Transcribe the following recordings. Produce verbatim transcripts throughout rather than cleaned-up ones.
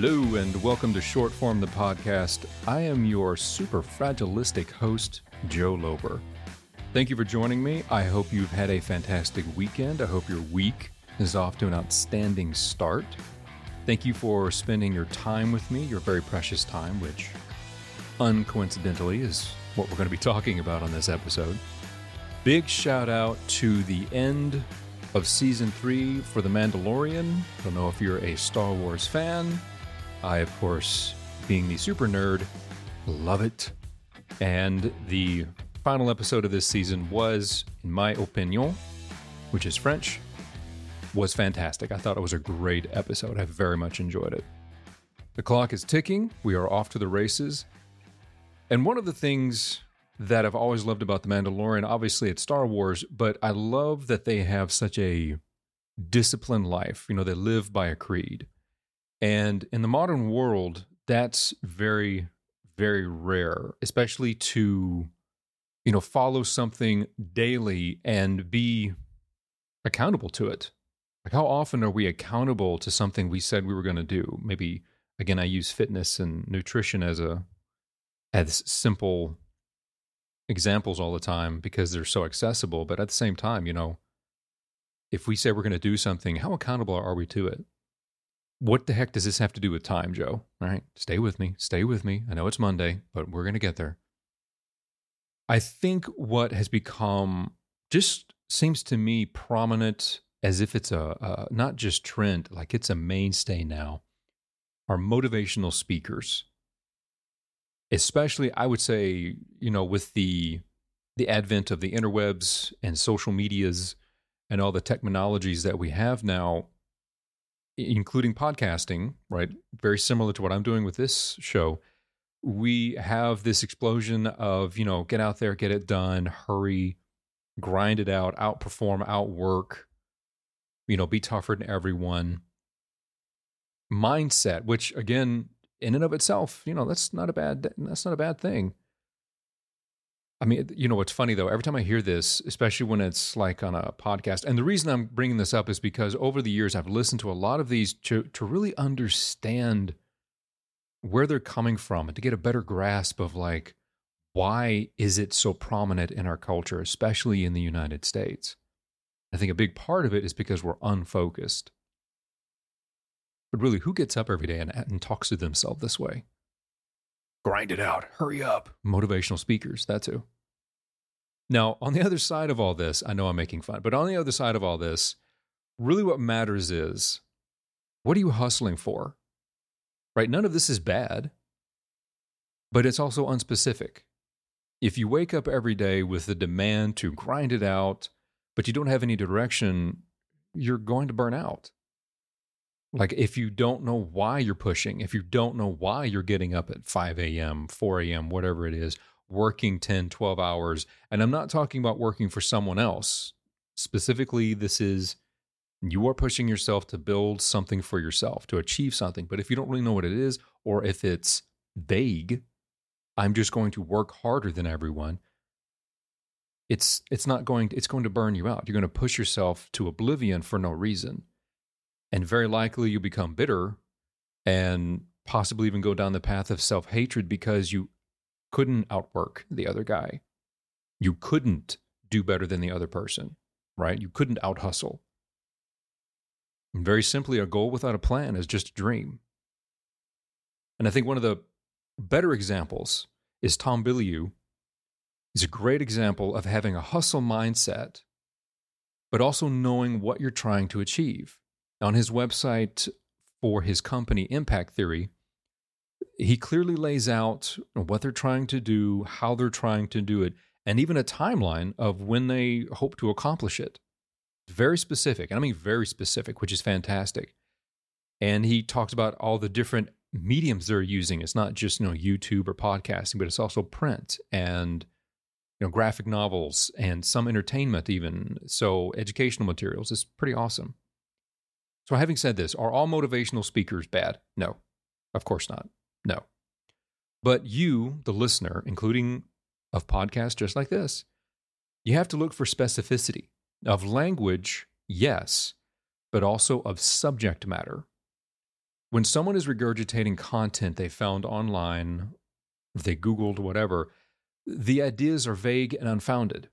Hello and welcome to Short Form the Podcast. I am your super fragilistic host, Joe Lober. Thank you for joining me. I hope you've had a fantastic weekend. I hope your week is off to an outstanding start. Thank you for spending your time with me, your very precious time, which uncoincidentally is what we're going to be talking about on this episode. Big shout out to the end of season three for The Mandalorian. I don't know if you're a Star Wars fan. I, of course, being the super nerd, love it. And the final episode of this season was, in my opinion, which is French, was fantastic. I thought it was a great episode. I very much enjoyed it. The clock is ticking. We are off to the races. And one of the things that I've always loved about The Mandalorian, obviously it's Star Wars, but I love that they have such a disciplined life. You know, they live by a creed. And in the modern world, that's very, very rare, especially to, you know, follow something daily and be accountable to it. Like, how often are we accountable to something we said we were going to do? Maybe, again, I use fitness and nutrition as a as simple examples all the time because they're so accessible. But at the same time, you know, if we say we're going to do something, how accountable are we to it? What the heck does this have to do with time, Joe? All right, stay with me, stay with me. I know it's Monday, but we're going to get there. I think what has become just seems to me prominent as if it's a, a not just trend, like it's a mainstay now, are motivational speakers. Especially, I would say, you know, with the the advent of the interwebs and social medias and all the technologies that we have now, including podcasting, right? Very similar to what I'm doing with this show. We have this explosion of, you know, get out there, get it done, hurry, grind it out, outperform, outwork, you know, be tougher than everyone. Mindset, which again, in and of itself, you know, that's not a bad, that's not a bad thing. I mean, you know, what's funny though, every time I hear this, especially when it's like on a podcast, and the reason I'm bringing this up is because over the years, I've listened to a lot of these to, to really understand where they're coming from and to get a better grasp of like, why is it so prominent in our culture, especially in the United States? I think a big part of it is because we're unfocused. But really, who gets up every day and, and talks to themselves this way? Grind it out. Hurry up. Motivational speakers, that's who. Now, on the other side of all this, I know I'm making fun, but on the other side of all this, really what matters is, what are you hustling for? Right? None of this is bad, but it's also unspecific. If you wake up every day with the demand to grind it out, but you don't have any direction, you're going to burn out. Like if you don't know why you're pushing, if you don't know why you're getting up at five a.m., four a.m., whatever it is, working ten, twelve hours. And I'm not talking about working for someone else. Specifically, this is you are pushing yourself to build something for yourself, to achieve something. But if you don't really know what it is, or if it's vague, I'm just going to work harder than everyone. It's it's not going to, it's going to burn you out. You're going to push yourself to oblivion for no reason. And very likely you become bitter and possibly even go down the path of self-hatred because you couldn't outwork the other guy. You couldn't do better than the other person, right? You couldn't out-hustle. And very simply, a goal without a plan is just a dream. And I think one of the better examples is Tom Bilyeu. He's a great example of having a hustle mindset, but also knowing what you're trying to achieve. On his website for his company, Impact Theory, he clearly lays out what they're trying to do, how they're trying to do it, and even a timeline of when they hope to accomplish it. Very specific, and I mean very specific, which is fantastic. And he talks about all the different mediums they're using. It's not just, you know, YouTube or podcasting, but it's also print and, you know, graphic novels and some entertainment even. So educational materials. It's pretty awesome. So having said this, are all motivational speakers bad? No, of course not. No. But you, the listener, including of podcasts just like this, you have to look for specificity of language, yes, but also of subject matter. when someone is regurgitating content they found online, they Googled, whatever, the ideas are vague and unfounded.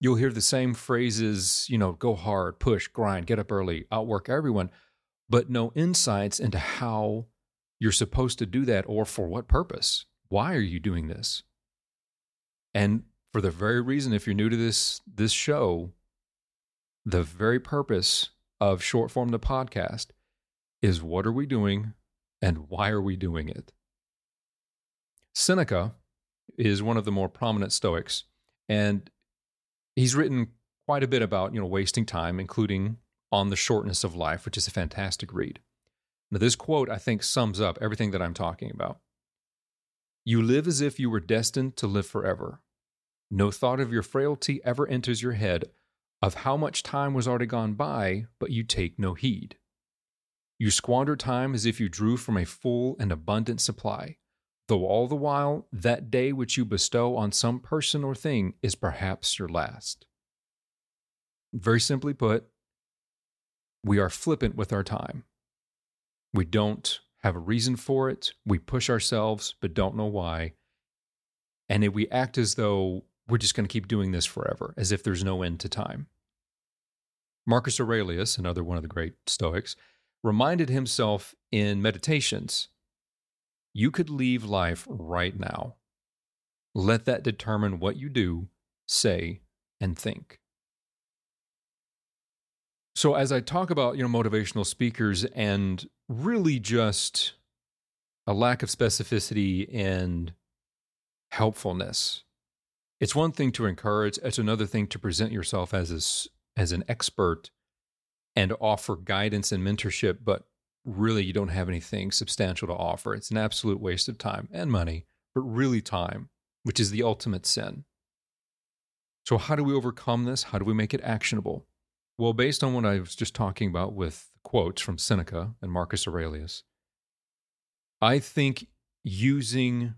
You'll hear the same phrases, you know, go hard, push, grind, get up early, outwork everyone, but no insights into how you're supposed to do that or for what purpose. Why are you doing this? And for the very reason, if you're new to this, this show, the very purpose of Short Form the Podcast is what are we doing and why are we doing it? Seneca is one of the more prominent Stoics, and he's written quite a bit about, you know, wasting time, including on The Shortness of Life, which is a fantastic read. Now, this quote, I think, sums up everything that I'm talking about. "You live as if you were destined to live forever. No thought of your frailty ever enters your head, of how much time was already gone by, but you take no heed. You squander time as if you drew from a full and abundant supply, though all the while that day which you bestow on some person or thing is perhaps your last." Very simply put, we are flippant with our time. We don't have a reason for it. We push ourselves, but don't know why. And if we act as though we're just going to keep doing this forever, as if there's no end to time. Marcus Aurelius, another one of the great Stoics, reminded himself in Meditations, "You could leave life right now. Let that determine what you do, say, and think." So as I talk about, you know, motivational speakers and really just a lack of specificity and helpfulness, it's one thing to encourage, it's another thing to present yourself as a, as an expert and offer guidance and mentorship, but really you don't have anything substantial to offer. It's an absolute waste of time and money, but really time, which is the ultimate sin. So how do we overcome this? How do we make it actionable? Well, based on what I was just talking about with quotes from Seneca and Marcus Aurelius, I think using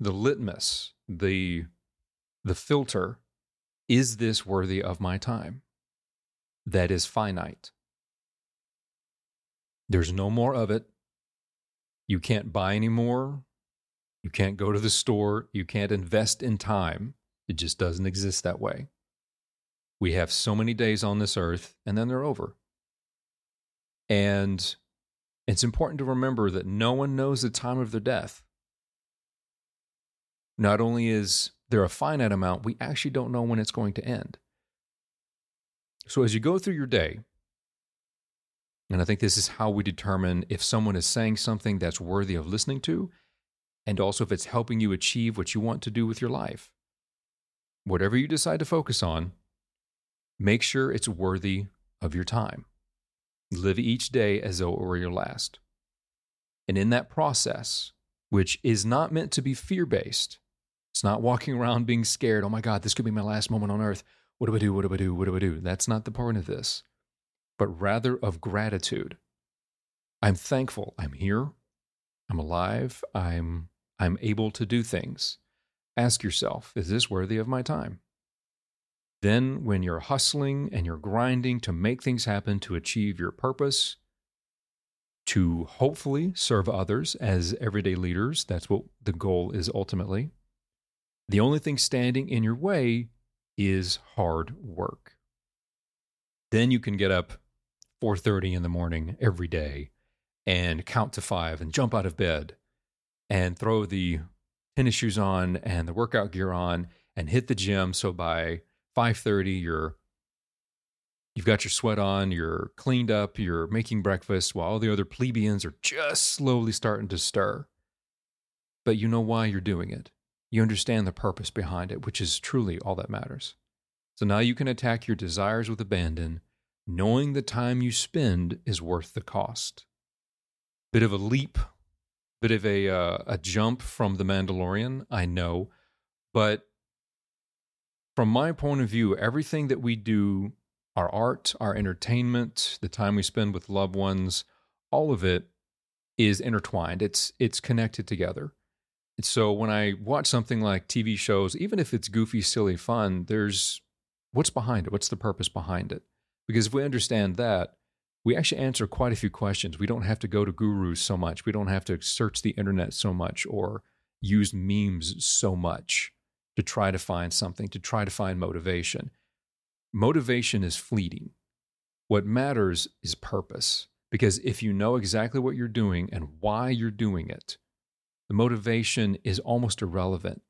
the litmus, the The filter, is this worthy of my time? That is finite. There's no more of it. You can't buy any more. You can't go to the store. You can't invest in time. It just doesn't exist that way. We have so many days on this earth, and then they're over. And it's important to remember that no one knows the time of their death. Not only is there a finite amount, we actually don't know when it's going to end. So as you go through your day, and I think this is how we determine if someone is saying something that's worthy of listening to, and also if it's helping you achieve what you want to do with your life. Whatever you decide to focus on, make sure it's worthy of your time. Live each day as though it were your last. And in that process, which is not meant to be fear-based, it's not walking around being scared, oh my God, this could be my last moment on earth. What do I do? What do I do? What do I do? That's not the point of this, but rather of gratitude. I'm thankful. I'm here. I'm alive. I'm I'm able to do things. Ask yourself, is this worthy of my time? Then when you're hustling and you're grinding to make things happen, to achieve your purpose, to hopefully serve others as everyday leaders, that's what the goal is ultimately. The only thing standing in your way is hard work. Then you can get up four thirty in the morning every day and count to five and jump out of bed and throw the tennis shoes on and the workout gear on and hit the gym. So by five thirty, you're, you've got your sweat on, you're cleaned up, you're making breakfast while all the other plebeians are just slowly starting to stir. But you know why you're doing it. You understand the purpose behind it, which is truly all that matters. So now you can attack your desires with abandon, knowing the time you spend is worth the cost. Bit of a leap, bit of a uh, a jump from The Mandalorian, I know, but from my point of view, everything that we do, our art, our entertainment, the time we spend with loved ones, all of it is intertwined. It's it's connected together. So when I watch something like T V shows, even if it's goofy, silly fun, there's what's behind it? What's the purpose behind it? Because if we understand that, we actually answer quite a few questions. We don't have to go to gurus so much. We don't have to search the internet so much or use memes so much to try to find something, to try to find motivation. Motivation is fleeting. What matters is purpose, because if you know exactly what you're doing and why you're doing it, the motivation is almost irrelevant,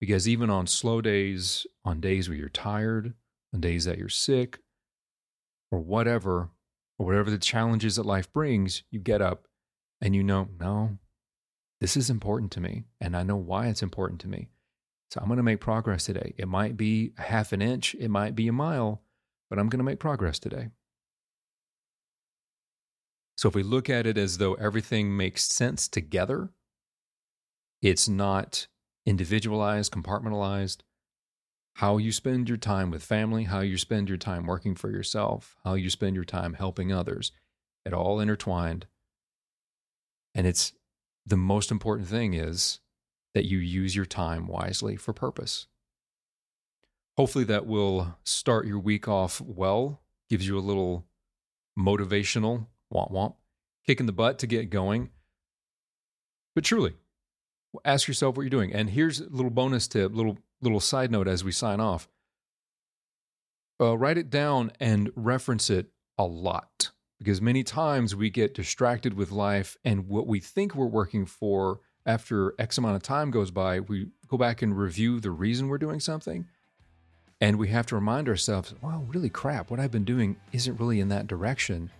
because even on slow days, on days where you're tired, on days that you're sick, or whatever, or whatever the challenges that life brings, you get up and you know, no, this is important to me, and I know why it's important to me. So I'm going to make progress today. It might be a half an inch, it might be a mile, but I'm going to make progress today. So if we look at it as though everything makes sense together, it's not individualized, compartmentalized. How you spend your time with family, how you spend your time working for yourself, how you spend your time helping others, it all intertwined. And it's the most important thing is that you use your time wisely for purpose. Hopefully that will start your week off well, gives you a little motivational womp womp, kick in the butt to get going. But truly, ask yourself what you're doing. And here's a little bonus tip, little little side note as we sign off. Uh, write it down and reference it a lot, because many times we get distracted with life and what we think we're working for. After X amount of time goes by, we go back and review the reason we're doing something. And we have to remind ourselves, wow, really crap, what I've been doing isn't really in that direction.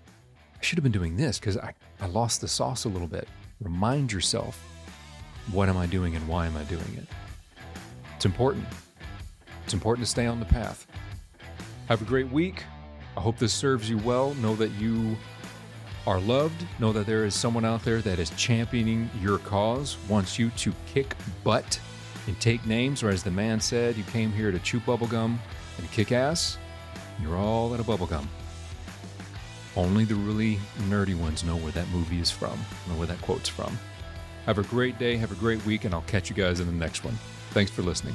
I should have been doing this because I, I lost the sauce a little bit. Remind yourself, what am I doing and why am I doing it? It's important. It's important to stay on the path. Have a great week. I hope this serves you well. Know that you are loved. Know that there is someone out there that is championing your cause, wants you to kick butt and take names, or as the man said, you came here to chew bubblegum and kick ass. You're all out of bubblegum. Only the really nerdy ones know where that movie is from, know where that quote's from. Have a great day, have a great week, and I'll catch you guys in the next one. Thanks for listening.